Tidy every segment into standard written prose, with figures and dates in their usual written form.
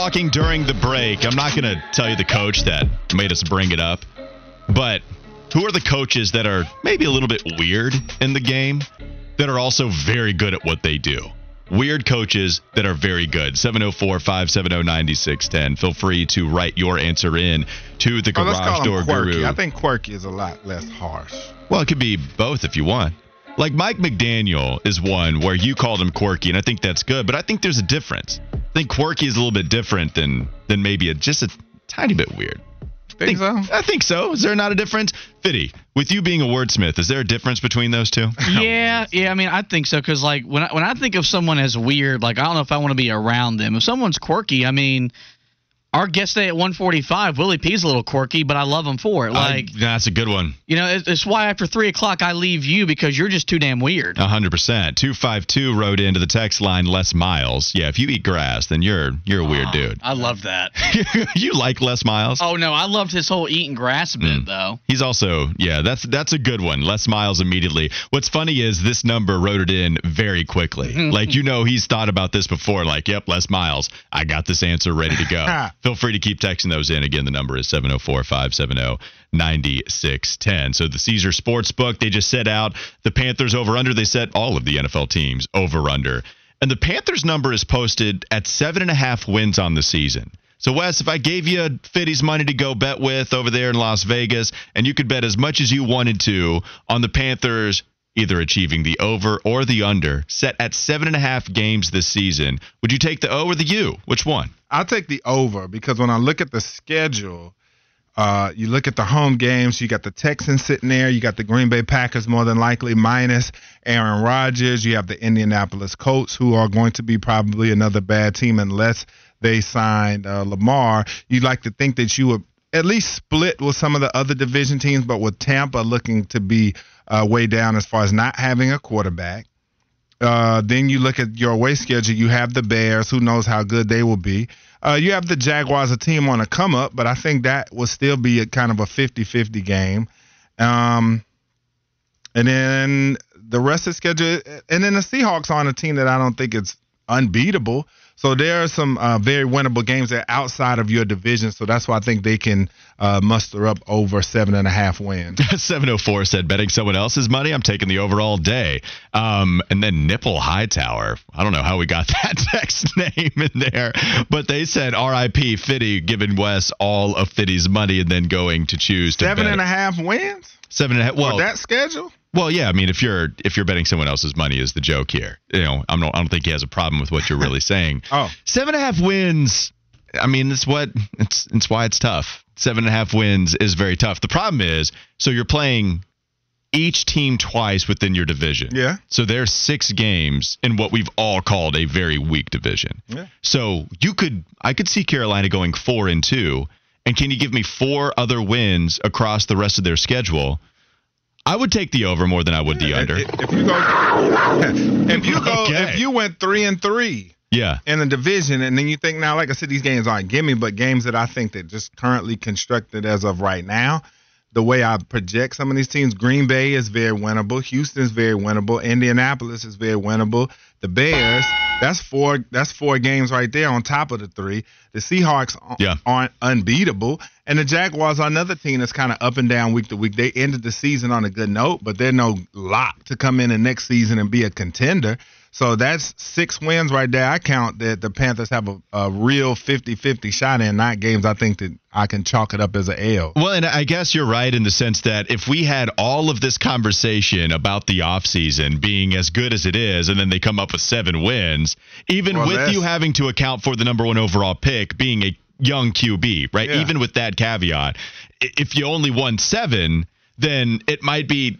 talking during the break. I'm not going to tell you the coach that made us bring it up, but who are the coaches that are maybe a little bit weird in the game that are also very good at what they do? Weird coaches that are very good. 704-570-9610. Feel free to write your answer in to the Garage Door Guru. I think quirky is a lot less harsh. Well, it could be both if you want. Like Mike McDaniel is one where you called him quirky, and I think that's good, but I think there's a difference. I think quirky is a little bit different than maybe just a tiny bit weird. Think so? I think so. Is there not a difference? Fiddy, with you being a wordsmith, is there a difference between those two? Yeah. I mean, I think so because, like, when I think of someone as weird, like, I don't know if I want to be around them. If someone's quirky, I mean, our guest today at 1:45, Willie P's a little quirky, but I love him for it. Like, that's a good one. You know, it's why after 3 o'clock I leave you because you're just too damn weird. 100%. 252 wrote into the text line, Les Miles. Yeah, if you eat grass, then you're a weird dude. I love that. You like Les Miles? Oh, no. I loved his whole eating grass bit, though. He's also, that's a good one. Les Miles immediately. What's funny is this number wrote it in very quickly. Like, you know, he's thought about this before. Like, yep, Les Miles. I got this answer ready to go. Feel free to keep texting those in. Again, the number is 704-570-9610. So the Caesar Sportsbook, they just set out the Panthers over-under. They set all of the NFL teams over-under. And the Panthers number is posted at 7.5 wins on the season. So, Wes, if I gave you Fiddy's money to go bet with over there in Las Vegas, and you could bet as much as you wanted to on the Panthers either achieving the over or the under, set at 7.5 games this season, would you take the O or the U? Which one? I'll take the over because when I look at the schedule, you look at the home games, you got the Texans sitting there, you got the Green Bay Packers more than likely minus Aaron Rodgers, you have the Indianapolis Colts who are going to be probably another bad team unless they signed Lamar. You'd like to think that you would at least split with some of the other division teams, but with Tampa looking to be way down as far as not having a quarterback. Then you look at your away schedule. You have the Bears. Who knows how good they will be. You have the Jaguars, a team on a come-up, but I think that will still be a kind of a 50-50 game. And then the rest of the schedule. And then the Seahawks on a team that I don't think it's unbeatable. So there are some very winnable games that are outside of your division. So that's why I think they can muster up over 7.5 wins. 704 said, betting someone else's money, I'm taking the over all day. And then Nipple Hightower. I don't know how we got that text name in there. But they said RIP Fiddy giving Wes all of Fiddy's money and then going to choose to seven bet. 7.5 wins? 7.5. Well, that schedule? Well, yeah, I mean, if you're betting someone else's money is the joke here. You know, I don't think he has a problem with what you're really saying. 7.5 wins. I mean, it's why it's tough. 7.5 wins is very tough. The problem is, so you're playing each team twice within your division. Yeah. So there's 6 games in what we've all called a very weak division. Yeah. So I could see Carolina going 4-2. And can you give me 4 other wins across the rest of their schedule? I would take the over more than I would the under. If you went 3-3, in the division, and then you think now, like I said, these games aren't gimme, but games that I think that just currently constructed as of right now, the way I project some of these teams, Green Bay is very winnable, Houston is very winnable, Indianapolis is very winnable, the Bears. That's four games right there on top of the 3. The Seahawks aren't unbeatable. And the Jaguars are another team that's kind of up and down week to week. They ended the season on a good note, but they're no lock to come in the next season and be a contender. So that's 6 wins right there. I count that the Panthers have a real 50-50 shot in 9 games. I think that I can chalk it up as an L. Well, and I guess you're right in the sense that if we had all of this conversation about the offseason being as good as it is, and then they come up with 7 wins, even with you having to account for the number 1 overall pick being a young QB, right? Yeah. Even with that caveat, if you only won 7, then it might be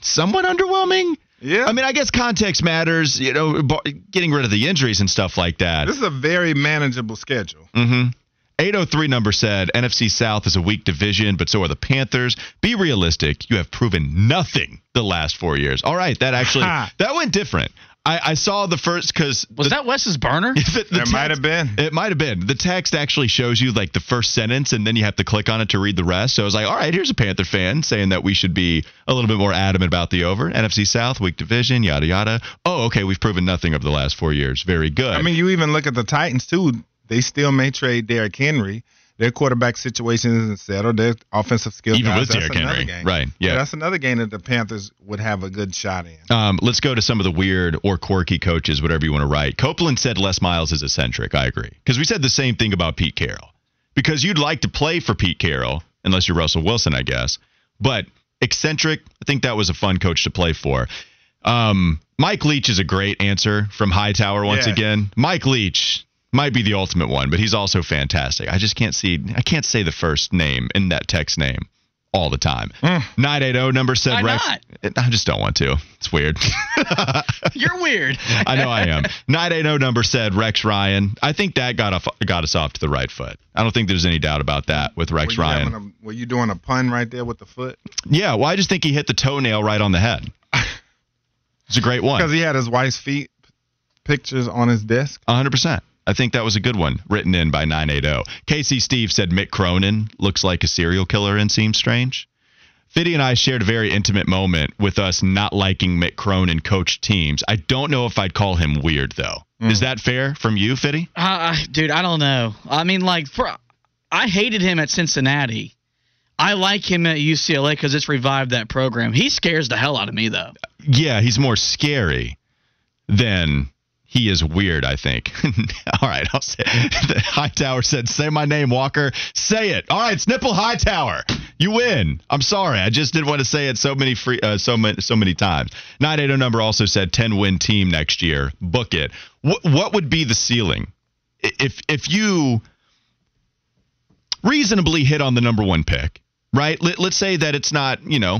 somewhat underwhelming. Yeah, I mean, I guess context matters, you know, getting rid of the injuries and stuff like that. This is a very manageable schedule. 803 number said, NFC South is a weak division, but so are the Panthers. Be realistic. You have proven nothing the last 4 years. All right, that actually, that went different. I saw the first because was that Wes's burner? There might have been. It might have been. The text actually shows you like the first sentence, and then you have to click on it to read the rest. So I was like, all right, here's a Panther fan saying that we should be a little bit more adamant about the over. NFC South, weak division, yada yada. Oh, okay, we've proven nothing over the last 4 years. Very good. I mean, you even look at the Titans too. They still may trade Derrick Henry. Their quarterback situation isn't settled. Their offensive skills. Even guys, with Derrick Henry. Game. Right. Yeah. That's another game that the Panthers would have a good shot in. Let's go to some of the weird or quirky coaches, whatever you want to write. Copeland said Les Miles is eccentric. I agree. Because we said the same thing about Pete Carroll. Because you'd like to play for Pete Carroll, unless you're Russell Wilson, I guess. But eccentric, I think that was a fun coach to play for. Mike Leach is a great answer from Hightower once again. Mike Leach might be the ultimate one, but he's also fantastic. I just can't see. I can't say the first name in that text name all the time. 980 number said. Why Rex. Not? I just don't want to. It's weird. You're weird. I know I am. 980 number said Rex Ryan. I think that got us off to the right foot. I don't think there's any doubt about that with Rex Ryan. Were you doing a pun right there with the foot? Yeah. Well, I just think he hit the toenail right on the head. It's a great one. Because he had his wife's feet pictures on his desk. 100%. I think that was a good one written in by 980. KC Steve said Mick Cronin looks like a serial killer and seems strange. Fiddy and I shared a very intimate moment with us not liking Mick Cronin coached teams. I don't know if I'd call him weird, though. Is that fair from you, Fiddy? Dude, I don't know. I mean, I hated him at Cincinnati. I like him at UCLA because it's revived that program. He scares the hell out of me, though. Yeah, he's more scary than... He is weird, I think. All right, I'll say it. Hightower said, say my name, Walker. Say it. All right, Snipple Hightower. You win. I'm sorry. I just didn't want to say it so many times. 980 number also said 10-win team next year. Book it. What would be the ceiling? If you reasonably hit on the number one pick, right? Let's say that it's not, you know,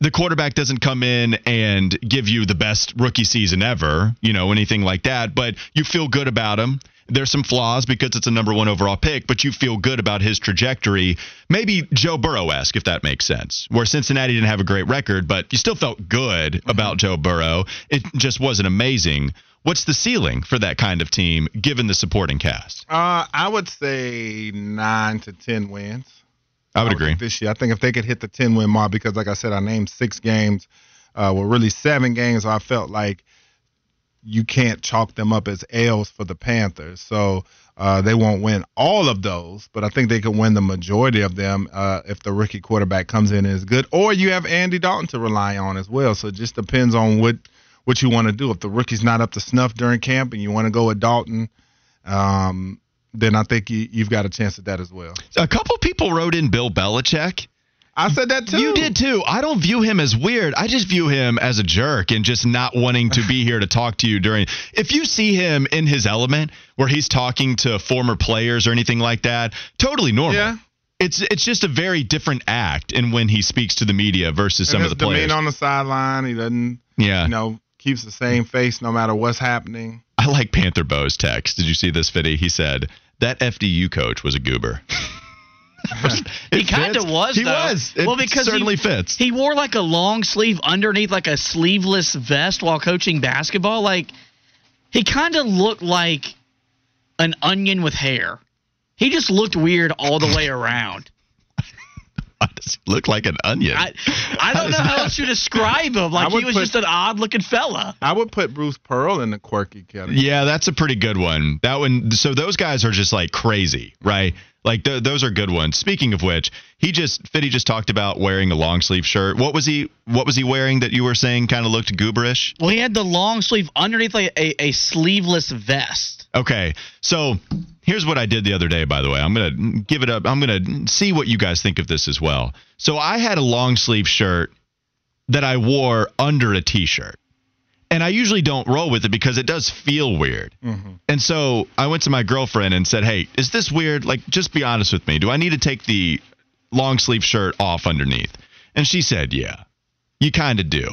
the quarterback doesn't come in and give you the best rookie season ever, you know, anything like that, but you feel good about him. There's some flaws because it's a number one overall pick, but you feel good about his trajectory. Maybe Joe Burrow-esque, if that makes sense, where Cincinnati didn't have a great record, but you still felt good about Joe Burrow. It just wasn't amazing. What's the ceiling for that kind of team, given the supporting cast? I would say 9 to 10 wins. I would agree. This year, I think if they could hit the 10-win mark, because like I said, I named 6 games, well, really 7 games. I felt like you can't chalk them up as L's for the Panthers. So they won't win all of those, but I think they could win the majority of them if the rookie quarterback comes in and is good, or you have Andy Dalton to rely on as well. So it just depends on what you want to do. If the rookie's not up to snuff during camp and you want to go with Dalton, then I think you've got a chance at that as well. A couple people wrote in Bill Belichick. I said that too. You did too. I don't view him as weird. I just view him as a jerk and just not wanting to be here to talk to you during. If you see him in his element where he's talking to former players or anything like that, totally normal. Yeah. It's just a very different act in when he speaks to the media versus some of the players. His demeanor on the sideline, he doesn't, keeps the same face no matter what's happening. I like Panther Bo's text. Did you see this, Fiddy? He said, that FDU coach was a goober. He kind of was, though. He was. It certainly fits. He wore like a long sleeve underneath like a sleeveless vest while coaching basketball. Like, he kind of looked like an onion with hair. He just looked weird all the way around. Why does he look like an onion? I don't know how else you describe him. Like, he was just an odd-looking fella. I would put Bruce Pearl in the quirky category. Yeah, that's a pretty good one. That one. So those guys are just, like, crazy, right? Like, those are good ones. Speaking of which, Fiddy just talked about wearing a long-sleeve shirt. What was he wearing that you were saying kind of looked gooberish? Well, he had the long sleeve underneath, like, a sleeveless vest. Okay, so... Here's what I did the other day, by the way. I'm going to give it up. I'm going to see what you guys think of this as well. So I had a long sleeve shirt that I wore under a T-shirt. And I usually don't roll with it because it does feel weird. Mm-hmm. And so I went to my girlfriend and said, hey, is this weird? Like, just be honest with me. Do I need to take the long sleeve shirt off underneath? And she said, yeah, you kind of do.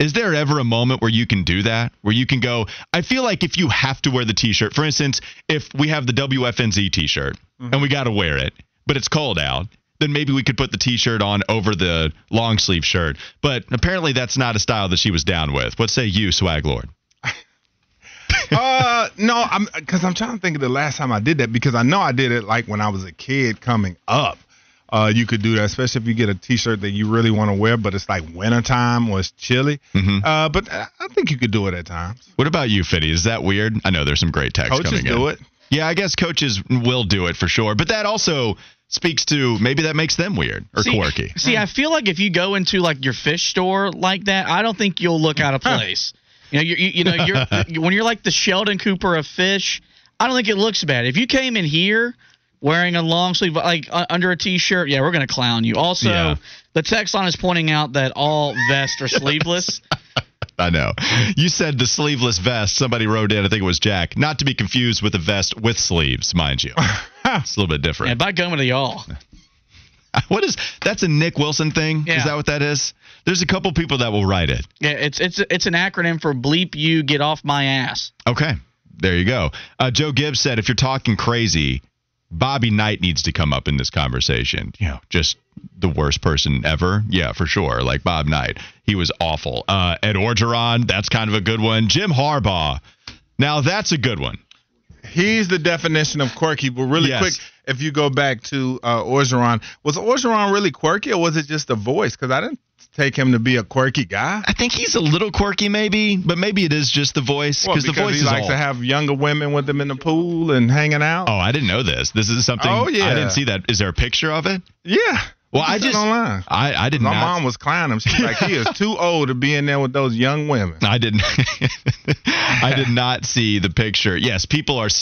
Is there ever a moment where you can do that, where you can go, I feel like if you have to wear the T-shirt, for instance, if we have the WFNZ T-shirt and we got to wear it, but it's cold out, then maybe we could put the T-shirt on over the long sleeve shirt. But apparently that's not a style that she was down with. What say you, Swag Lord? No, because I'm trying to think of the last time I did that, because I know I did it like when I was a kid coming up. You could do that, especially if you get a T-shirt that you really want to wear, but it's like wintertime or it's chilly. Mm-hmm. But I think you could do it at times. What about you, Fiddy? Is that weird? I know there's some great texts coming in. Coaches do it. Yeah, I guess coaches will do it for sure. But that also speaks to maybe that makes them weird or quirky. See, I feel like if you go into like your fish store like that, I don't think you'll look out of place. You know, you're when you're like the Sheldon Cooper of fish, I don't think it looks bad. If you came in here wearing a long sleeve, like under a T-shirt, yeah, we're going to clown you. Also, the text line is pointing out that all vests are sleeveless. I know. You said the sleeveless vest. Somebody wrote in, I think it was Jack, not to be confused with a vest with sleeves, mind you. It's a little bit different. Yeah, by going to y'all. What is that's a Nick Wilson thing? Yeah. Is that what that is? There's a couple people that will write it. Yeah, it's an acronym for bleep you, get off my ass. Okay. There you go. Joe Gibbs said, if you're talking crazy, Bobby Knight needs to come up in this conversation. You know, just the worst person ever. Yeah, for sure. Like Bob Knight. He was awful. Ed Orgeron, that's kind of a good one. Jim Harbaugh. Now, that's a good one. He's the definition of quirky, but really quick, if you go back to Orgeron, was Orgeron really quirky or was it just a voice? Because I didn't take him to be a quirky guy. I think he's a little quirky maybe, but maybe it is just the voice. Well, because the voice he likes to have younger women with him in the pool and hanging out. Oh, I didn't know this. This is something I didn't see that. Is there a picture of it? Yeah. Well, I just online. I didn't know. My mom was clowning him. She's like, he is too old to be in there with those young women. I did not see the picture. Yes, people have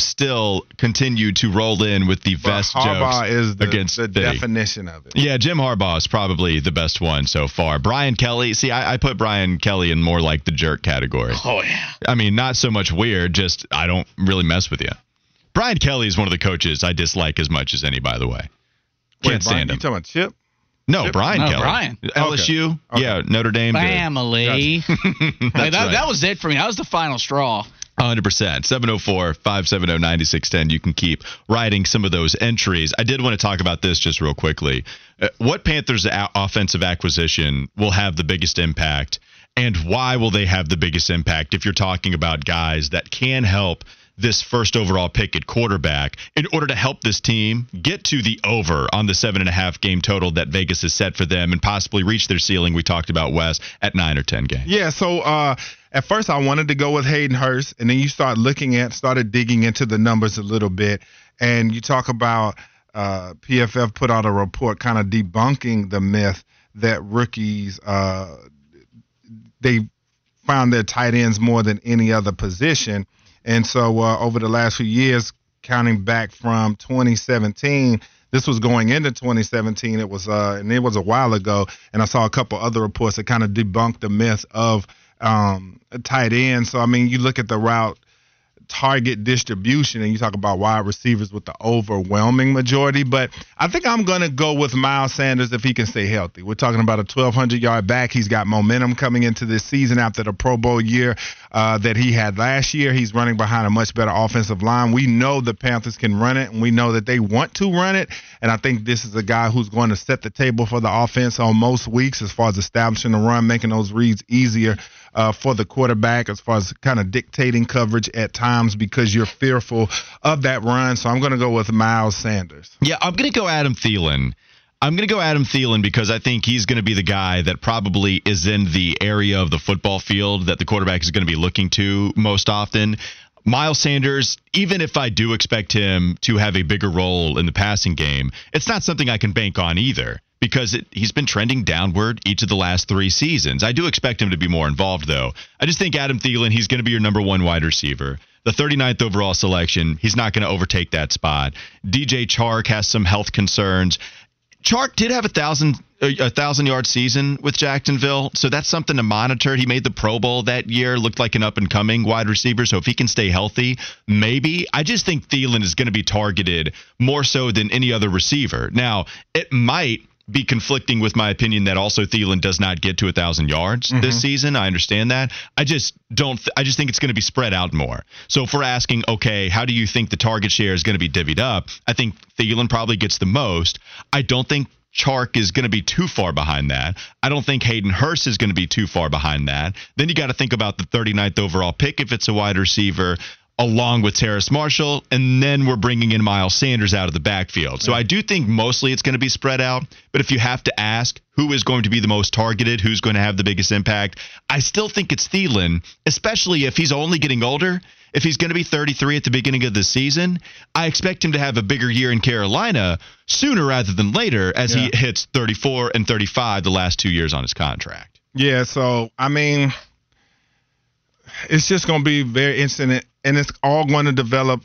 still continued to roll in with the vest jokes is the definition of it. Yeah, Jim Harbaugh is probably the best one so far. Brian Kelly. See, I put Brian Kelly in more like the jerk category. Oh, yeah. I mean, not so much weird, just I don't really mess with you. Brian Kelly is one of the coaches I dislike as much as any, by the way. Can't stand him. You talking about Chip? No, Chip? Brian Kelly. Brian. LSU. Okay. Yeah, Notre Dame. Family. Gotcha. That was it for me. That was the final straw. 100%. 704-570-9610. You can keep writing some of those entries. I did want to talk about this just real quickly. What Panthers offensive acquisition will have the biggest impact, and why will they have the biggest impact if you're talking about guys that can help this first overall pick at quarterback in order to help this team get to the over on the 7.5 game total that Vegas has set for them and possibly reach their ceiling we talked about, Wes, at 9 or 10 games? Yeah, so at first I wanted to go with Hayden Hurst, and then you started digging into the numbers a little bit, and you talk about PFF put out a report kind of debunking the myth that rookies, they found their tight ends more than any other position. And so over the last few years, counting back from 2017, this was going into 2017. It was and it was a while ago. And I saw a couple other reports that kind of debunked the myth of a tight end. So, I mean, you look at the route target distribution and you talk about wide receivers with the overwhelming majority. But I think I'm going to go with Miles Sanders if he can stay healthy. We're talking about a 1,200-yard back. He's got momentum coming into this season after the Pro Bowl year that he had last year. He's running behind a much better offensive line. We know the Panthers can run it, and we know that they want to run it. And I think this is a guy who's going to set the table for the offense on most weeks as far as establishing the run, making those reads easier for the quarterback as far as kind of dictating coverage at times because you're fearful of that run. So I'm going to go with Miles Sanders. Yeah, I'm going to go Adam Thielen. I'm going to go Adam Thielen because I think he's going to be the guy that probably is in the area of the football field that the quarterback is going to be looking to most often. Miles Sanders, even if I do expect him to have a bigger role in the passing game, it's not something I can bank on either, because he's been trending downward each of the last three seasons. I do expect him to be more involved, though. I just think Adam Thielen, he's going to be your number one wide receiver. The 39th overall selection, he's not going to overtake that spot. DJ Chark has some health concerns. Chark did have a 1,000-yard season with Jacksonville, so that's something to monitor. He made the Pro Bowl that year, looked like an up-and-coming wide receiver, so if he can stay healthy, maybe. I just think Thielen is going to be targeted more so than any other receiver. Now, it might be conflicting with my opinion that also Thielen does not get to 1,000 yards this season. I understand that. I just think it's going to be spread out more. So if we're asking, okay, how do you think the target share is going to be divvied up? I think Thielen probably gets the most. I don't think Chark is going to be too far behind that. I don't think Hayden Hurst is going to be too far behind that. Then you got to think about the 39th overall pick if it's a wide receiver. along with Terrace Marshall, and then we're bringing in Miles Sanders out of the backfield. So I do think mostly it's going to be spread out, but if you have to ask who is going to be the most targeted, who's going to have the biggest impact, I still think it's Thielen, especially if he's only getting older. If he's going to be 33 at the beginning of the season, I expect him to have a bigger year in Carolina sooner rather than later as he hits 34 and 35 the last 2 years on his contract. Yeah, so, I mean, it's just going to be very interesting, and it's all going to develop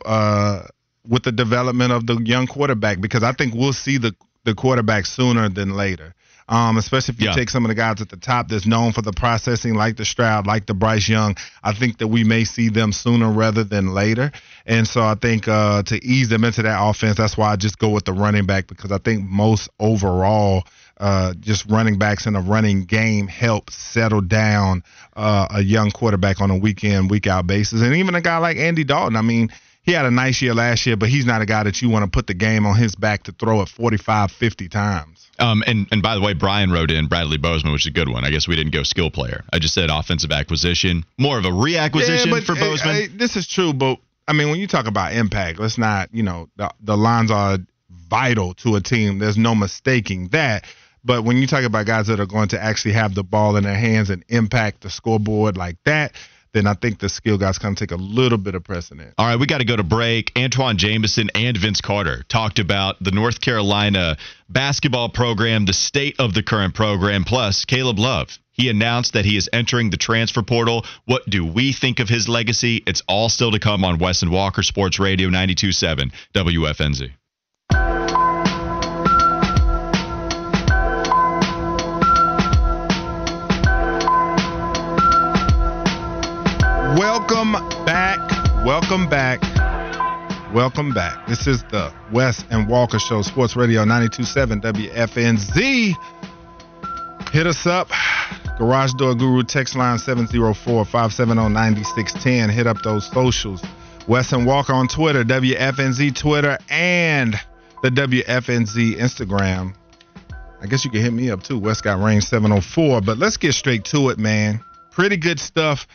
with the development of the young quarterback, because I think we'll see the quarterback sooner than later, especially if you take some of the guys at the top that's known for the processing, like the Stroud, like the Bryce Young. I think that we may see them sooner rather than later. And so I think to ease them into that offense, that's why I just go with the running back, because I think most overall just running backs in a running game help settle down a young quarterback on a week-in, week-out basis. And even a guy like Andy Dalton, I mean, he had a nice year last year, but he's not a guy that you want to put the game on his back to throw it 45, 50 times. And by the way, Brian wrote in Bradley Bozeman, which is a good one. I guess we didn't go skill player. I just said offensive acquisition, more of a reacquisition for Bozeman. This is true, but, I mean, when you talk about impact, let's not, you know, the lines are vital to a team. There's no mistaking that. But when you talk about guys that are going to actually have the ball in their hands and impact the scoreboard like that, then I think the skill guys kind of take a little bit of precedent. All right, we got to go to break. Antawn Jamison and Vince Carter talked about the North Carolina basketball program, the state of the current program, plus Caleb Love. He announced that he is entering the transfer portal. What do we think of his legacy? It's all still to come on Wes & Walker Sports Radio 92.7 WFNZ. Welcome back. This is the Wes and Walker Show, Sports Radio 92.7 WFNZ. Hit us up. Garage Door Guru text line 704-570-9610. Hit up those socials. Wes and Walker on Twitter, WFNZ Twitter, and the WFNZ Instagram. I guess you can hit me up too. Wes got range 704. But let's get straight to it, man. Pretty good stuff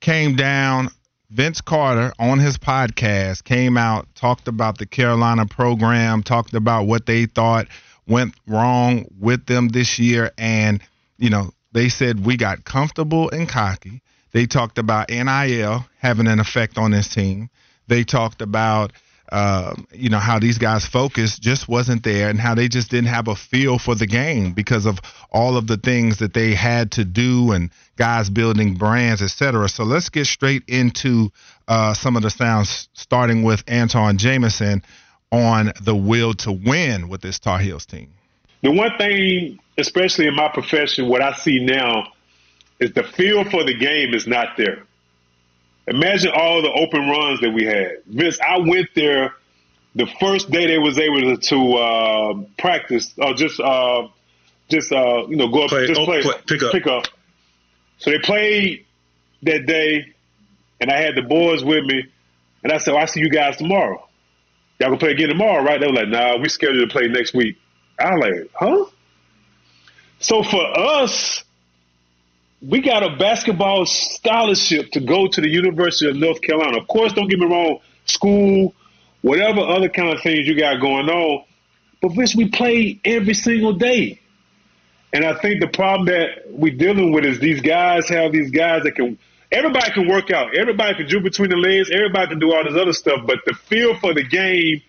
came down. Vince Carter on his podcast came out, talked about the Carolina program, talked about what they thought went wrong with them this year. And, you know, they said we got comfortable and cocky. They talked about NIL having an effect on this team. They talked about, you know, how these guys' focus just wasn't there and how they just didn't have a feel for the game because of all of the things that they had to do and guys building brands, etc. So let's get straight into some of the sounds, starting with Antawn Jamison on the will to win with this Tar Heels team. The one thing, especially in my profession, what I see now is the feel for the game is not there. Imagine all the open runs that we had. Vince, I went there the first day they was able to practice or just go up and just play. Pick up. So they played that day, and I had the boys with me, and I said, well, I'll see you guys tomorrow. Y'all gonna play again tomorrow, right? They were like, nah, we scheduled to play next week. I was like, huh? So for us, we got a basketball scholarship to go to the University of North Carolina. Of course, don't get me wrong, school, whatever other kind of things you got going on. But, Vince, we play every single day. And I think the problem that we're dealing with is these guys have these guys that can – everybody can work out. Everybody can jump between the legs. Everybody can do all this other stuff. But the feel for the game,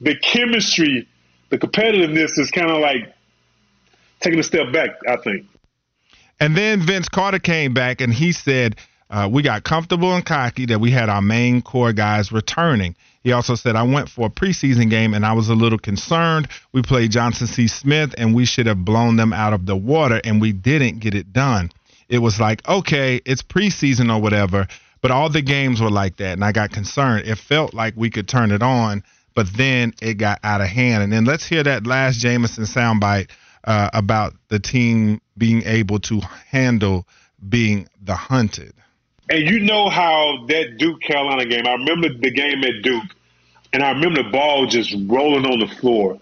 the chemistry, the competitiveness is kind of like taking a step back, I think. And then Vince Carter came back and he said, we got comfortable and cocky that we had our main core guys returning. He also said, I went for a preseason game and I was a little concerned. We played Johnson C. Smith and we should have blown them out of the water and we didn't get it done. It was like, okay, it's preseason or whatever, but all the games were like that and I got concerned. It felt like we could turn it on, but then it got out of hand. And then let's hear that last Jamison soundbite about the team being able to handle being the hunted. And you know how that Duke-Carolina game, I remember the game at Duke, and I remember the ball just rolling on the floor.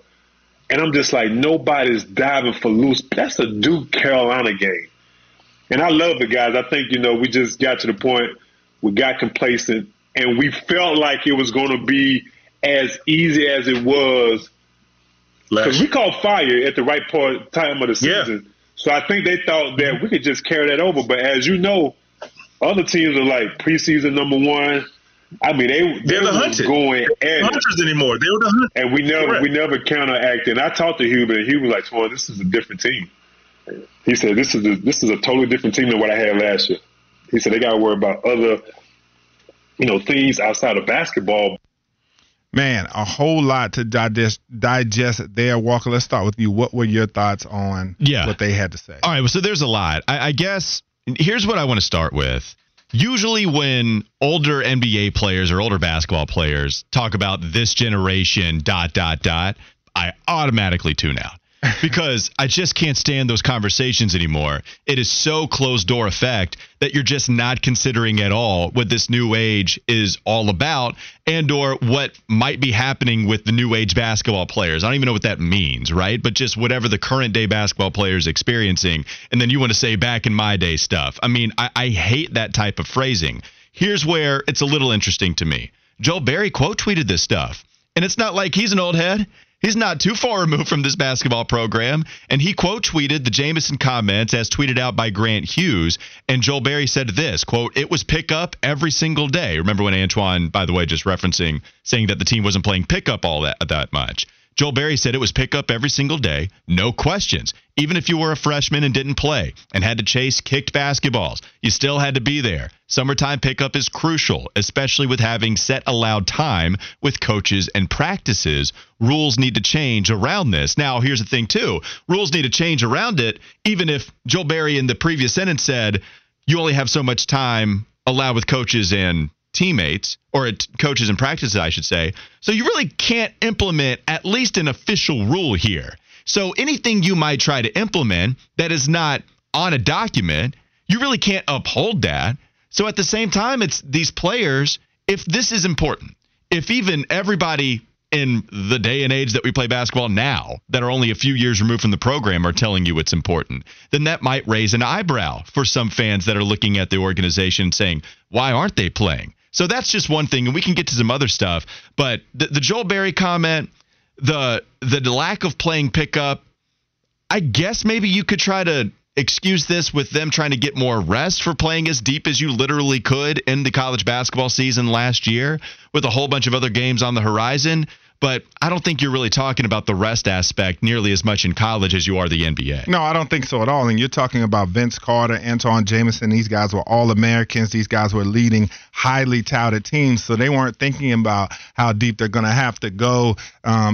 And I'm just like, nobody's diving for loose. That's a Duke-Carolina game. And I love the guys. I think, you know, we just got to the point we got complacent and we felt like it was going to be as easy as it was. Because we caught fire at the right time of the season. Yeah. So I think they thought that we could just carry that over. But as you know, other teams are like preseason number one. I mean, they were going at hunters anymore. They were the hunters. And we never counteracted. And I talked to Hubert, and he was like, well, this is a different team. He said, this is a totally different team than what I had last year. He said, they got to worry about other, things outside of basketball. Man, a whole lot to digest there, Walker. Let's start with you. What were your thoughts on what they had to say? All right, well, so there's a lot. I guess here's what I want to start with. Usually when older NBA players or older basketball players talk about this generation, ... I automatically tune out because I just can't stand those conversations anymore. It is so closed-door effect that you're just not considering at all what this new age is all about and or what might be happening with the new age basketball players. I don't even know what that means, right? But just whatever the current-day basketball player is experiencing, and then you want to say back in my day stuff. I mean, I hate that type of phrasing. Here's where it's a little interesting to me. Joel Berry quote-tweeted this stuff, and it's not like he's an old head. He's not too far removed from this basketball program, and he quote-tweeted the Jamison comments as tweeted out by Grant Hughes, and Joel Berry said this, quote, it was pickup every single day. Remember when Antawn, by the way, just referencing, saying that the team wasn't playing pickup all that much. Joel Berry said it was pickup every single day, no questions. Even if you were a freshman and didn't play and had to chase kicked basketballs, you still had to be there. Summertime pickup is crucial, especially with having set allowed time with coaches and practices. Rules need to change around this. Now, here's the thing, too. Rules need to change around it, even if Joel Berry in the previous sentence said you only have so much time allowed with coaches and teammates, or coaches and practices, I should say. So you really can't implement at least an official rule here. So anything you might try to implement that is not on a document, you really can't uphold that. So at the same time, it's these players, if this is important, if even everybody in the day and age that we play basketball now that are only a few years removed from the program are telling you it's important, then that might raise an eyebrow for some fans that are looking at the organization saying, why aren't they playing? So that's just one thing, and we can get to some other stuff. But the Joel Berry comment, the lack of playing pickup, I guess maybe you could try to excuse this with them trying to get more rest for playing as deep as you literally could in the college basketball season last year with a whole bunch of other games on the horizon. But I don't think you're really talking about the rest aspect nearly as much in college as you are the NBA. No, I don't think so at all. And you're talking about Vince Carter, Antawn Jamison. These guys were All-Americans. These guys were leading highly touted teams. So they weren't thinking about how deep they're going to have to go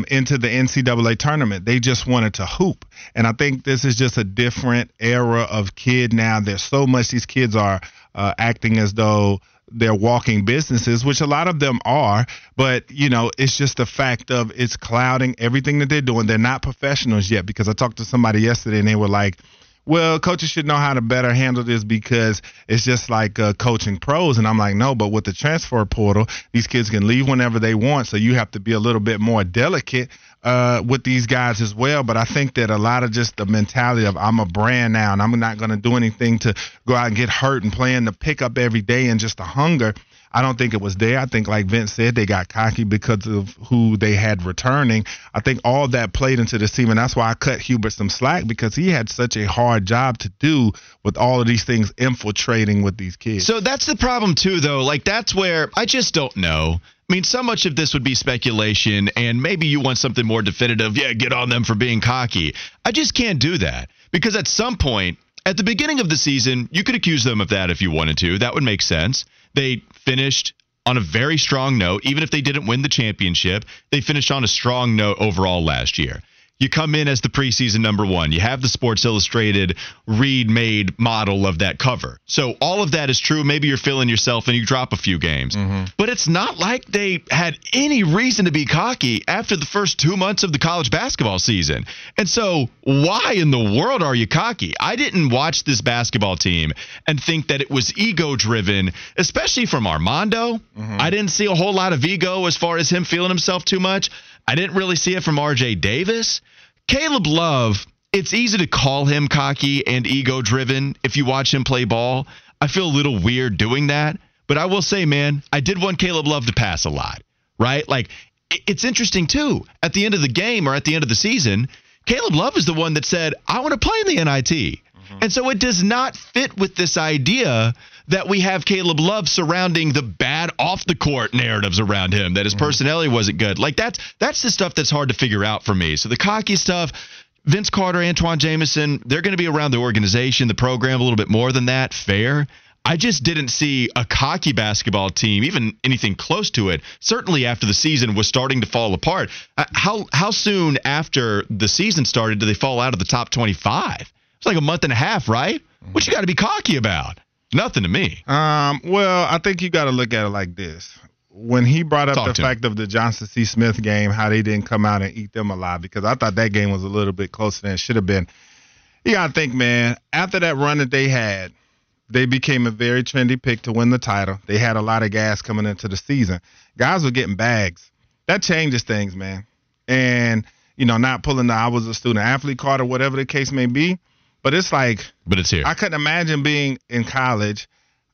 into the NCAA tournament. They just wanted to hoop. And I think this is just a different era of kid now. There's so much these kids are acting as though they're walking businesses, which a lot of them are, but it's just the fact of it's clouding everything that they're doing. They're not professionals yet, because I talked to somebody yesterday and they were like, well, coaches should know how to better handle this because it's just like coaching pros. And I'm like, no, but with the transfer portal, these kids can leave whenever they want. So you have to be a little bit more delicate with these guys as well. But I think that a lot of just the mentality of I'm a brand now and I'm not going to do anything to go out and get hurt and playing the pickup every day and just the hunger. I don't think it was there. I think, like Vince said, they got cocky because of who they had returning. I think all that played into this team, and that's why I cut Hubert some slack, because he had such a hard job to do with all of these things infiltrating with these kids. So that's the problem, too, though. Like, that's where I just don't know. I mean, so much of this would be speculation, and maybe you want something more definitive. Yeah, get on them for being cocky. I just can't do that, because at some point, at the beginning of the season, you could accuse them of that if you wanted to. That would make sense. They finished on a very strong note. Even if they didn't win the championship, they finished on a strong note overall last year. You come in as the preseason number one. You have the Sports Illustrated read-made model of that cover. So all of that is true. Maybe you're feeling yourself and you drop a few games. Mm-hmm. But it's not like they had any reason to be cocky after the first 2 months of the college basketball season. And so why in the world are you cocky? I didn't watch this basketball team and think that it was ego-driven, especially from Armando. Mm-hmm. I didn't see a whole lot of ego as far as him feeling himself too much. I didn't really see it from R.J. Davis. Caleb Love, it's easy to call him cocky and ego-driven if you watch him play ball. I feel a little weird doing that, But I will say, man, I did want Caleb Love to pass a lot, right? Like, it's interesting, too. At the end of the game or at the end of the season, Caleb Love is the one that said, I want to play in the NIT. Mm-hmm. And so it does not fit with this idea that we have Caleb Love surrounding the bad off-the-court narratives around him, that his personality wasn't good. Like, that's the stuff that's hard to figure out for me. So the cocky stuff, Vince Carter, Antawn Jamison, they're going to be around the organization, the program a little bit more than that. Fair. I just didn't see a cocky basketball team, even anything close to it, certainly after the season was starting to fall apart. How soon after the season started did they fall out of the top 25? It's like a month and a half, right? What you got to be cocky about? Nothing to me. Well, I think you got to look at it like this. When he brought up the fact of the Johnson C. Smith game, how they didn't come out and eat them alive, because I thought that game was a little bit closer than it should have been. You got to think, man, after that run that they had, they became a very trendy pick to win the title. They had a lot of gas coming into the season. Guys were getting bags. That changes things, man. And, you know, not pulling the I was a student athlete card or whatever the case may be. But it's like, but it's here. I couldn't imagine being in college.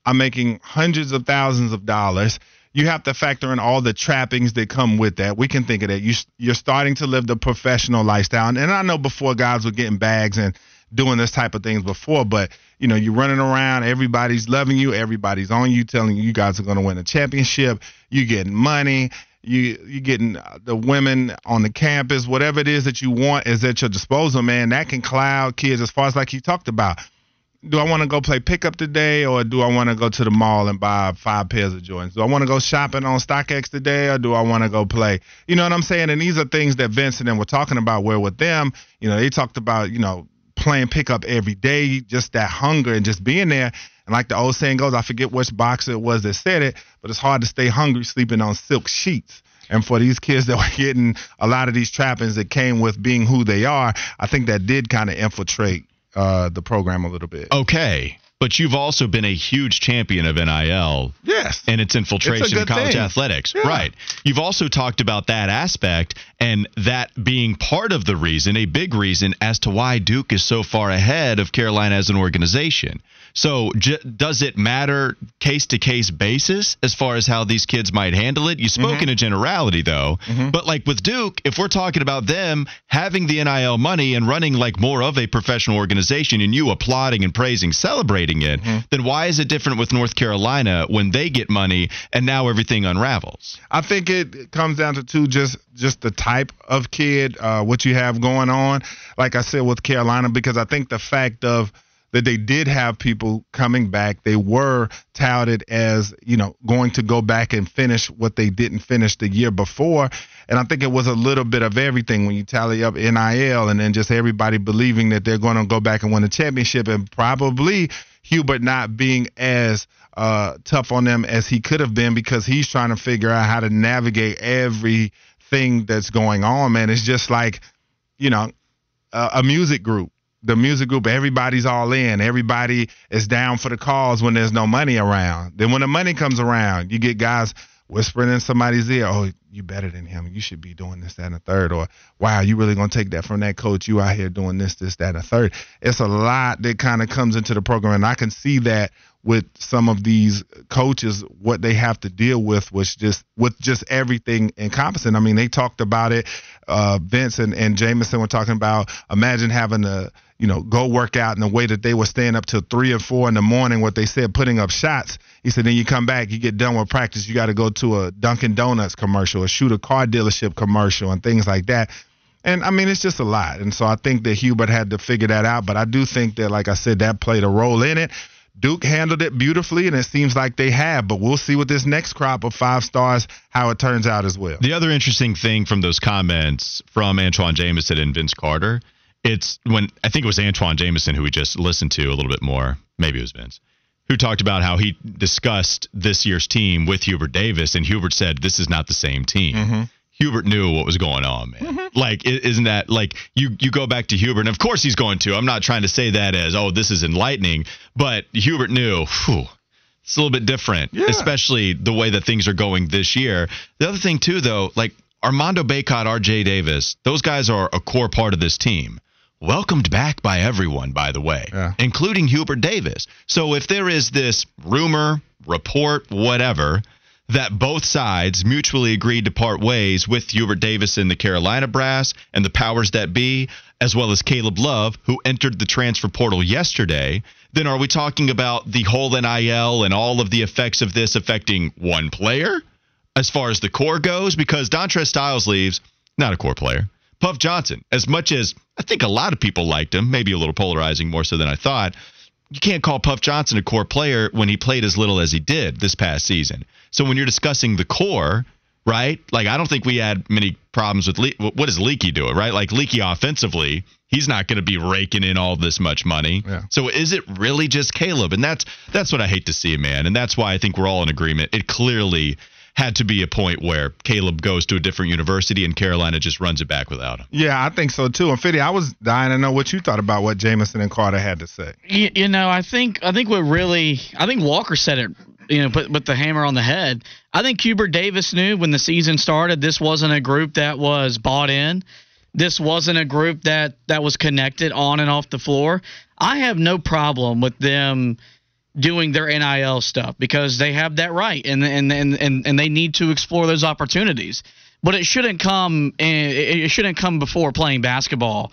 I'm making hundreds of thousands of dollars. You have to factor in all the trappings that come with that. We can think of that. You're starting to live the professional lifestyle. And I know before guys were getting bags and doing this type of things before, but, you know, you're running around. Everybody's loving you. Everybody's on you, telling you you guys are going to win a championship. You're getting money. You're getting the women on the campus. Whatever it is that you want is at your disposal, man. That can cloud kids as far as like you talked about. Do I want to go play pickup today, or do I want to go to the mall and buy 5 pairs of Jordans? Do I want to go shopping on StockX today, or do I want to go play? You know what I'm saying? And these are things that Vince and them were talking about, where with them, you know, they talked about, you know, playing pickup every day, just that hunger and just being there. And like the old saying goes, I forget which boxer it was that said it, but it's hard to stay hungry sleeping on silk sheets. And for these kids that were getting a lot of these trappings that came with being who they are, I think that did kind of infiltrate the program a little bit. Okay. But you've also been a huge champion of NIL. Yes. And its infiltration in college athletics. Yeah. Right. You've also talked about that aspect and that being part of the reason, a big reason, as to why Duke is so far ahead of Carolina as an organization. So does it matter case-to-case basis as far as how these kids might handle it? You spoke in a generality, though. But like with Duke, if we're talking about them having the NIL money and running like more of a professional organization and you applauding and praising, celebrating it, then why is it different with North Carolina when they get money and now everything unravels? I think it comes down to, just the type of kid, what you have going on. Like I said, with Carolina, because I think the fact of that they did have people coming back. They were touted as, you know, going to go back and finish what they didn't finish the year before. And I think it was a little bit of everything when you tally up NIL and then just everybody believing that they're going to go back and win a championship, and probably Hubert not being as tough on them as he could have been, because he's trying to figure out how to navigate everything that's going on, man. It's just like, you know, a music group. The music group, everybody's all in. Everybody is down for the cause when there's no money around. Then when the money comes around, you get guys whispering in somebody's ear, oh, you better than him. You should be doing this, that, and a third. Or, wow, you really going to take that from that coach? You out here doing this, that, and a third. It's a lot that kind of comes into the program, and I can see that with some of these coaches, what they have to deal with was just with just everything encompassing. I mean, they talked about it. Vince and Jamison were talking about, imagine having to, you know, go work out in the way that they were staying up till 3 or 4 in the morning, what they said, putting up shots. He said, then you come back, you get done with practice, you got to go to a Dunkin' Donuts commercial, a shoot a car dealership commercial, and things like that. And, I mean, it's just a lot. And so I think that Hubert had to figure that out. But I do think that, like I said, that played a role in it. Duke handled it beautifully, and it seems like they have. But we'll see with this next crop of 5 stars how it turns out as well. The other interesting thing from those comments from Antawn Jamison and Vince Carter, it's when I think it was Antawn Jamison who we just listened to a little bit more, maybe it was Vince, who talked about how he discussed this year's team with Hubert Davis, and Hubert said, this is not the same team. Hubert knew what was going on, man. Like, isn't that, like, you go back to Hubert, and of course he's going to. I'm not trying to say that as, oh, this is enlightening, but Hubert knew, it's a little bit different, especially the way that things are going this year. The other thing, too, though, like Armando Bacot, R.J. Davis, those guys are a core part of this team. welcomed back by everyone, by the way, including Hubert Davis. So if there is this rumor, report, whatever, that both sides mutually agreed to part ways with Hubert Davis and the Carolina brass and the powers that be, as well as Caleb Love, who entered the transfer portal yesterday, then are we talking about the whole NIL and all of the effects of this affecting one player as far as the core goes? Because Dontrez Stiles leaves, not a core player. Puff Johnson, as much as I think a lot of people liked him, maybe a little polarizing more so than I thought, you can't call Puff Johnson a core player when he played as little as he did this past season. So when you're discussing the core, right, like I don't think we had many problems with what does Leakey do, right? Like Leakey offensively, he's not going to be raking in all this much money. Yeah. So is it really just Caleb? And that's what I hate to see, man. And that's why I think we're all in agreement. It clearly had to be a point where Caleb goes to a different university and Carolina just runs it back without him. Yeah, I think so, too. And, Fiddy, I was dying to know what you thought about what Jamison and Carter had to say. You know, I think what really – I think Walker said it, you know, put the hammer on the head. I think Hubert Davis knew when the season started this wasn't a group that was bought in. This wasn't a group that was connected on and off the floor. I have no problem with them – doing their NIL stuff because they have that right and they need to explore those opportunities, but it shouldn't come before playing basketball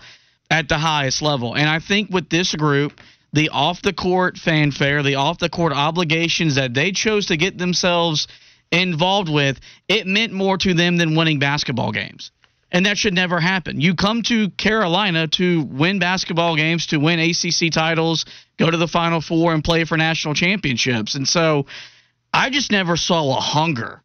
at the highest level. And I think with this group, the off the court fanfare, the off the court obligations that they chose to get themselves involved with, it meant more to them than winning basketball games. And that should never happen. You come to Carolina to win basketball games, to win ACC titles, go to the Final Four, and play for national championships. And so I just never saw a hunger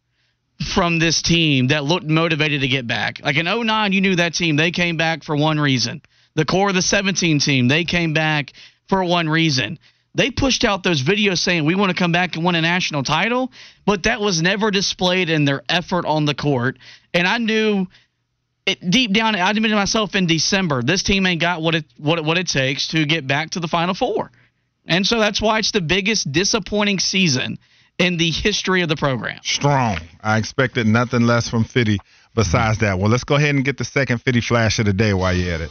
from this team that looked motivated to get back. Like in 2009, you knew that team. They came back for one reason. The core of the 2017 team, they came back for one reason. They pushed out those videos saying we want to come back and win a national title, but that was never displayed in their effort on the court. And I knew – deep down, I admitted to myself in December, this team ain't got what it takes to get back to the Final Four. And so that's why it's the biggest disappointing season in the history of the program. Strong. I expected nothing less from Fiddy besides that. Well, let's go ahead and get the second Fiddy Flash of the day while you're at it.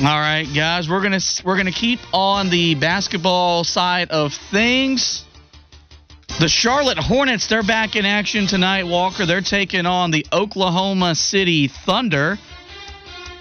All right, guys, we're gonna keep on the basketball side of things. The Charlotte Hornets, they're back in action tonight, Walker. They're taking on the Oklahoma City Thunder.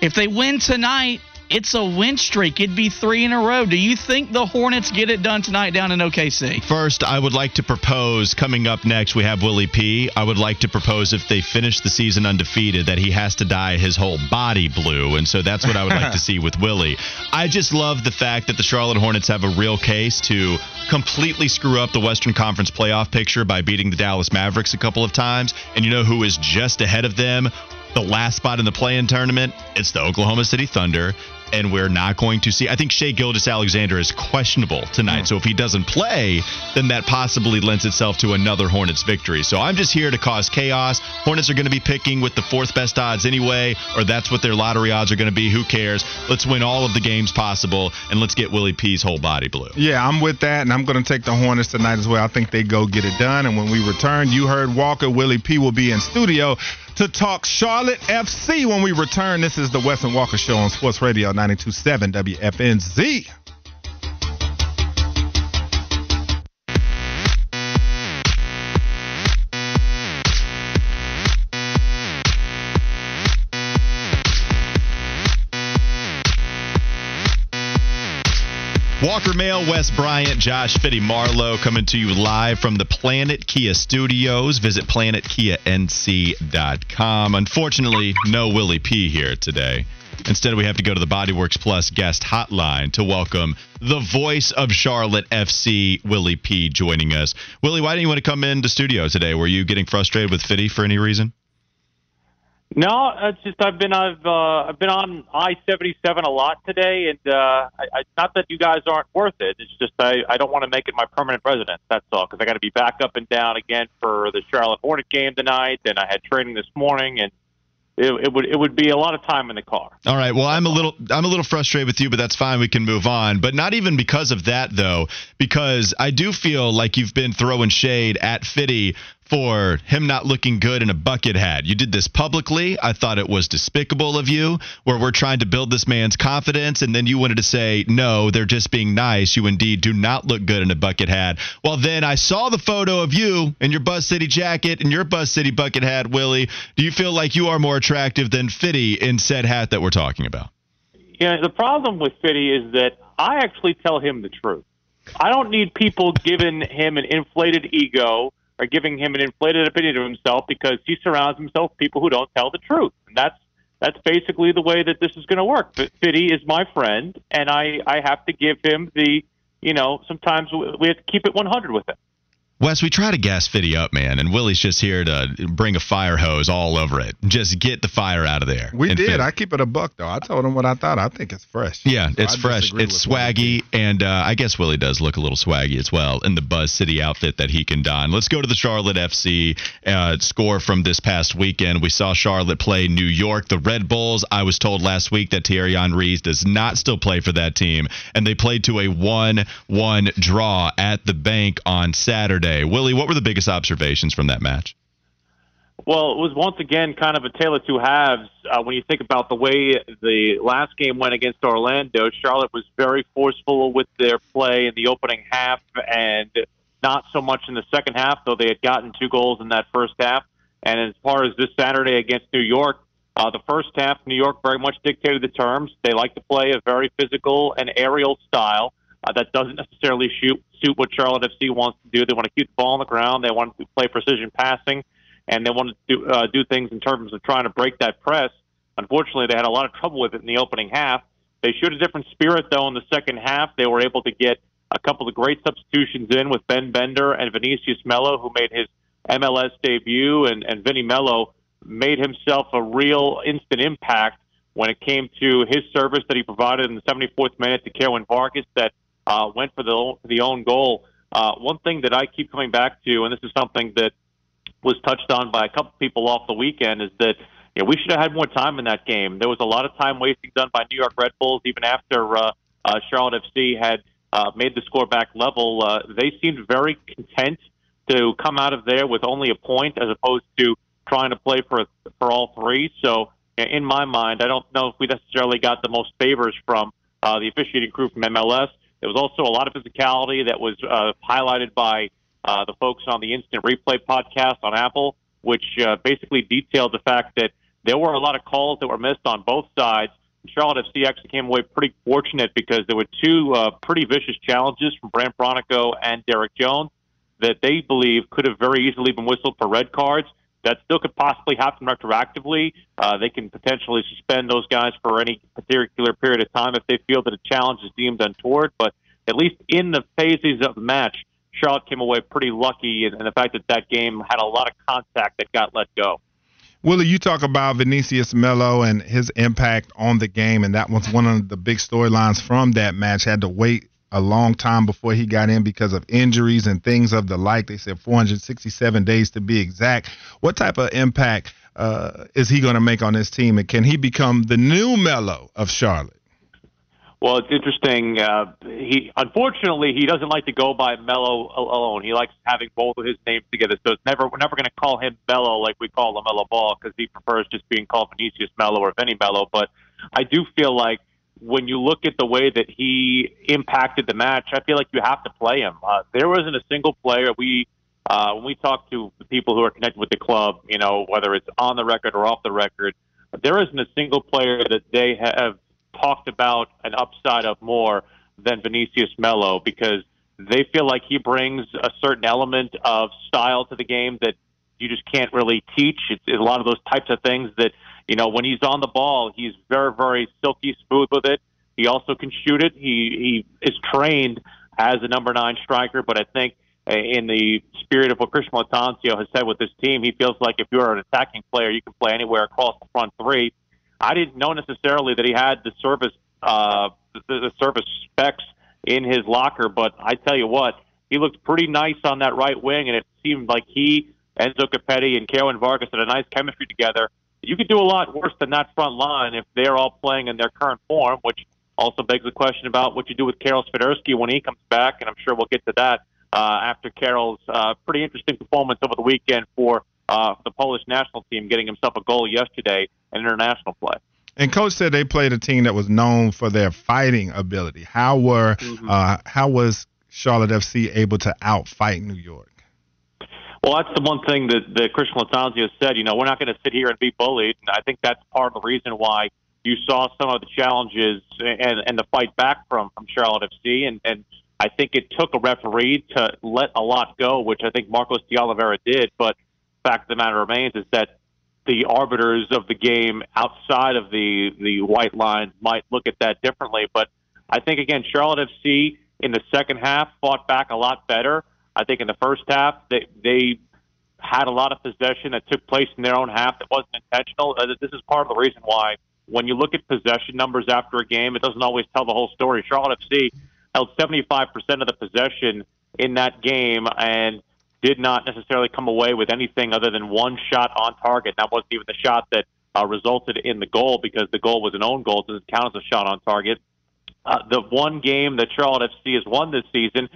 If they win tonight, it's a win streak. It'd be 3 in a row. Do you think the Hornets get it done tonight down in OKC? First, I would like to propose, coming up next, we have Willie P. I would like to propose if they finish the season undefeated that he has to dye his whole body blue. And so that's what I would like to see with Willie. I just love the fact that the Charlotte Hornets have a real case to completely screw up the Western Conference playoff picture by beating the Dallas Mavericks a couple of times. And you know who is just ahead of them? The last spot in the play-in tournament, it's the Oklahoma City Thunder, and we're not going to see. I think Shai Gilgeous-Alexander is questionable tonight, so if he doesn't play, then that possibly lends itself to another Hornets victory. So I'm just here to cause chaos. Hornets are going to be picking with the fourth best odds anyway, or that's what their lottery odds are going to be. Who cares? Let's win all of the games possible, and let's get Willie P's whole body blue. Yeah, I'm with that, and I'm going to take the Hornets tonight as well. I think they go get it done, and when we return, you heard Walker, Willie P will be in studio to talk Charlotte FC when we return. This is the Wes and Walker Show on Sports Radio 92.7 WFNZ. Walker Mail, Wes Bryant, Josh Fiddy Marlowe coming to you live from the Planet Kia Studios. Visit planetkianc.com. Unfortunately, no Willie P here today. Instead, we have to go to the Bodyworks Plus guest hotline to welcome the voice of Charlotte FC, Willie P, joining us. Willie, why didn't you want to come into studio today? Were you getting frustrated with Fiddy for any reason? No, it's just I've been on I-77 a lot today, and not that you guys aren't worth it. It's just I don't want to make it my permanent residence. That's all, because I got to be back up and down again for the Charlotte Hornet game tonight, and I had training this morning, and it would be a lot of time in the car. All right. Well, I'm a little frustrated with you, but that's fine. We can move on. But not even because of that, though, because I do feel like you've been throwing shade at Fiddy for him not looking good in a bucket hat. You did this publicly. I thought it was despicable of you, where we're trying to build this man's confidence, and then you wanted to say, no, they're just being nice. You indeed do not look good in a bucket hat. Well, then I saw the photo of you in your Buzz City jacket and your Buzz City bucket hat, Willie. Do you feel like you are more attractive than Fitty in said hat that we're talking about? Yeah, the problem with Fitty is that I actually tell him the truth. I don't need people giving him an inflated ego or giving him an inflated opinion of himself, because he surrounds himself with people who don't tell the truth. And that's basically the way that this is going to work. But Fitty is my friend, and I have to give him the, you know, sometimes we have to keep it 100 with him. Wes, we try to gas Fitty up, man, and Willie's just here to bring a fire hose all over it. Just get the fire out of there. We did. Fitty. I keep it a buck, though. I told him what I thought. I think it's fresh. Yeah, so it's fresh. It's swaggy, and I guess Willie does look a little swaggy as well in the Buzz City outfit that he can don. Let's go to the Charlotte FC score from this past weekend. We saw Charlotte play New York, the Red Bulls. I was told last week that Thierry Henry does not still play for that team, and they played to a 1-1 draw at the Bank on Saturday. Willie, what were the biggest observations from that match? Well, it was once again kind of a tale of two halves. When you think about the way the last game went against Orlando, Charlotte was very forceful with their play in the opening half and not so much in the second half, though they had gotten 2 goals in that first half. And as far as this Saturday against New York, the first half, New York very much dictated the terms. They like to play a very physical and aerial style. That doesn't necessarily suit what Charlotte FC wants to do. They want to keep the ball on the ground. They want to play precision passing, and they want to do things in terms of trying to break that press. Unfortunately, they had a lot of trouble with it in the opening half. They showed a different spirit, though, in the second half. They were able to get a couple of great substitutions in with Ben Bender and Vinícius Mello, who made his MLS debut, and Vinny Mello made himself a real instant impact when it came to his service that he provided in the 74th minute to Kerwin Vargas that went for the own goal. One thing that I keep coming back to, and this is something that was touched on by a couple people off the weekend, is that we should have had more time in that game. There was a lot of time wasting done by New York Red Bulls, even after Charlotte FC had made the score back level. They seemed very content to come out of there with only a point as opposed to trying to play for all three. So in my mind, I don't know if we necessarily got the most favors from the officiating crew from MLS. There was also a lot of physicality that was highlighted by the folks on the Instant Replay podcast on Apple, which basically detailed the fact that there were a lot of calls that were missed on both sides. Charlotte FC actually came away pretty fortunate because there were 2 pretty vicious challenges from Brant Bronico and Derek Jones that they believe could have very easily been whistled for red cards. That still could possibly happen retroactively. They can potentially suspend those guys for any particular period of time if they feel that a challenge is deemed untoward. But at least in the phases of the match, Charlotte came away pretty lucky, and the fact that that game had a lot of contact that got let go. Willie, you talk about Vinícius Mello and his impact on the game, and that was one of the big storylines from that match. Had to wait a long time before he got in because of injuries and things of the like. They said 467 days to be exact. What type of impact is he going to make on this team, and can he become the new Mello of Charlotte? Well, it's interesting. Unfortunately, he doesn't like to go by Mello alone. He likes having both of his names together, so we're never going to call him Mello like we call LaMelo Ball because he prefers just being called Vinícius Mello or Vinny Mello. But I do feel like when you look at the way that he impacted the match, I feel like you have to play him. There wasn't a single player. When we talk to the people who are connected with the club, whether it's on the record or off the record, there isn't a single player that they have talked about an upside of more than Vinícius Mello, because they feel like he brings a certain element of style to the game that you just can't really teach. It's a lot of those types of things that, when he's on the ball, he's very, very silky smooth with it. He also can shoot it. He is trained as a number 9 striker, but I think in the spirit of what Christian Lattanzio has said with this team, he feels like if you're an attacking player, you can play anywhere across the front three. I didn't know necessarily that he had the service specs in his locker, but I tell you what, he looked pretty nice on that right wing, and it seemed like he, Enzo Capetti, and Kerwin Vargas had a nice chemistry together. You could do a lot worse than that front line if they're all playing in their current form, which also begs the question about what you do with Karol Swiderski when he comes back, and I'm sure we'll get to that after Carroll's pretty interesting performance over the weekend for the Polish national team, getting himself a goal yesterday in international play. And Coach said they played a team that was known for their fighting ability. How were how was Charlotte FC able to outfight New York? Well, that's the one thing that Christian Lattanzio said. You know, we're not going to sit here and be bullied. And I think that's part of the reason why you saw some of the challenges and the fight back from Charlotte FC. And I think it took a referee to let a lot go, which I think Marcos de Oliveira did. But the fact of the matter remains is that the arbiters of the game outside of the white line might look at that differently. But I think, again, Charlotte FC in the second half fought back a lot better. I think in the first half, they had a lot of possession that took place in their own half that wasn't intentional. This is part of the reason why when you look at possession numbers after a game, it doesn't always tell the whole story. Charlotte FC held 75% of the possession in that game and did not necessarily come away with anything other than one shot on target. That wasn't even the shot that resulted in the goal, because the goal was an own goal, doesn't count as a shot on target. The one game that Charlotte FC has won this season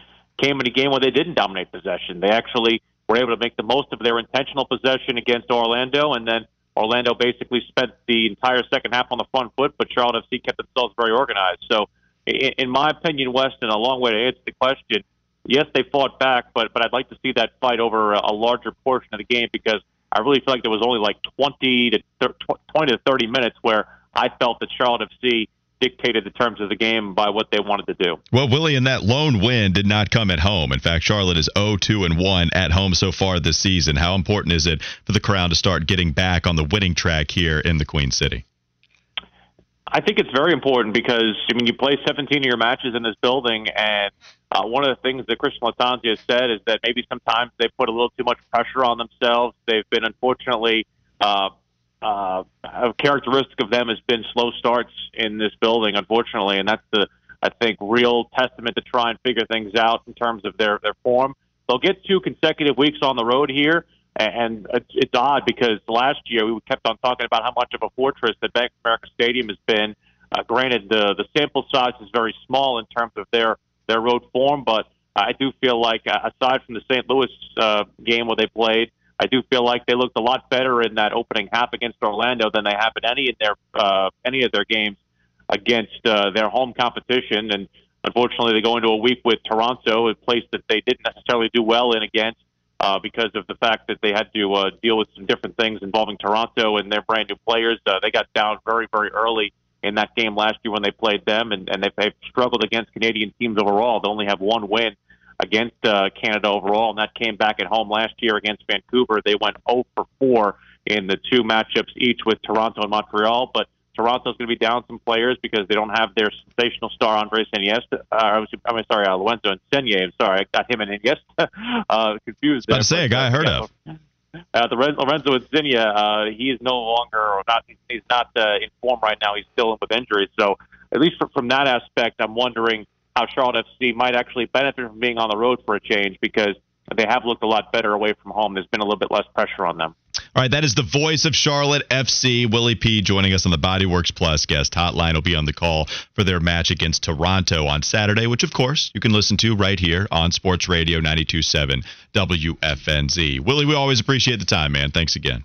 came in a game where they didn't dominate possession. They actually were able to make the most of their intentional possession against Orlando, and then Orlando basically spent the entire second half on the front foot, but Charlotte FC kept themselves very organized. So in my opinion, Weston, a long way to answer the question, yes, they fought back, but I'd like to see that fight over a larger portion of the game, because I really feel like there was only like 20 to 30 minutes where I felt that Charlotte FC dictated the terms of the game by what they wanted to do. Well, Willie, and that lone win did not come at home. In fact, Charlotte is 0-2-1 at home so far this season. How important is it for the crowd to start getting back on the winning track here in the Queen City? I think it's very important, because, I mean, you play 17 of your matches in this building, and one of the things that Christian Lattanzio said is that maybe sometimes they put a little too much pressure on themselves. They've been, unfortunately, a characteristic of them has been slow starts in this building, unfortunately, and that's the, I think, real testament to try and figure things out in terms of their form. They'll get 2 consecutive weeks on the road here, and it's odd because last year we kept on talking about how much of a fortress that Bank of America Stadium has been. Granted, the sample size is very small in terms of their road form, but I do feel like, aside from the St. Louis game where they played, I do feel like they looked a lot better in that opening half against Orlando than they have in any of their games against their home competition. And unfortunately, they go into a week with Toronto, a place that they didn't necessarily do well in against, because of the fact that they had to deal with some different things involving Toronto and their brand new players. They got down very, very early in that game last year when they played them, and they've struggled against Canadian teams overall. They only have 1 win against Canada overall, and that came back at home last year against Vancouver. They went 0-4 in the 2 matchups each with Toronto and Montreal, but Toronto's going to be down some players because they don't have their sensational star Andrés Iniesta. Lorenzo Insigne. I'm sorry, I got him and Iniesta confused. I was about to say, a guy I heard of. Lorenzo Insigne, he is no longer, he's not in form right now. He's still with injuries. So at least from that aspect, I'm wondering how Charlotte FC might actually benefit from being on the road for a change, because they have looked a lot better away from home. There's been a little bit less pressure on them. All right, that is the voice of Charlotte FC, Willie P, joining us on the BodyWorks Plus guest hotline. Will be on the call for their match against Toronto on Saturday, which, of course, you can listen to right here on Sports Radio 92.7 WFNZ. Willie, we always appreciate the time, man. Thanks again.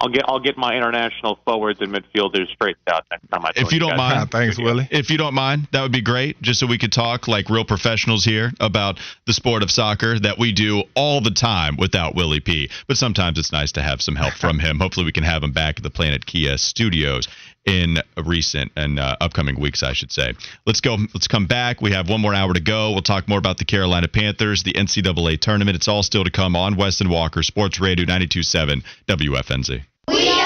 I'll get my international forwards and midfielders straightened out next time. If you don't mind, thanks, Willie. If you don't mind, that would be great, just so we could talk like real professionals here about the sport of soccer that we do all the time without Willie P. But sometimes it's nice to have some help from him. Hopefully we can have him back at the Planet Kia studios in recent and upcoming weeks, I should say. Let's go. Let's come back. We have 1 more hour to go. We'll talk more about the Carolina Panthers, the NCAA tournament. It's all still to come on Wes & Walker, Sports Radio 92.7 WFNZ.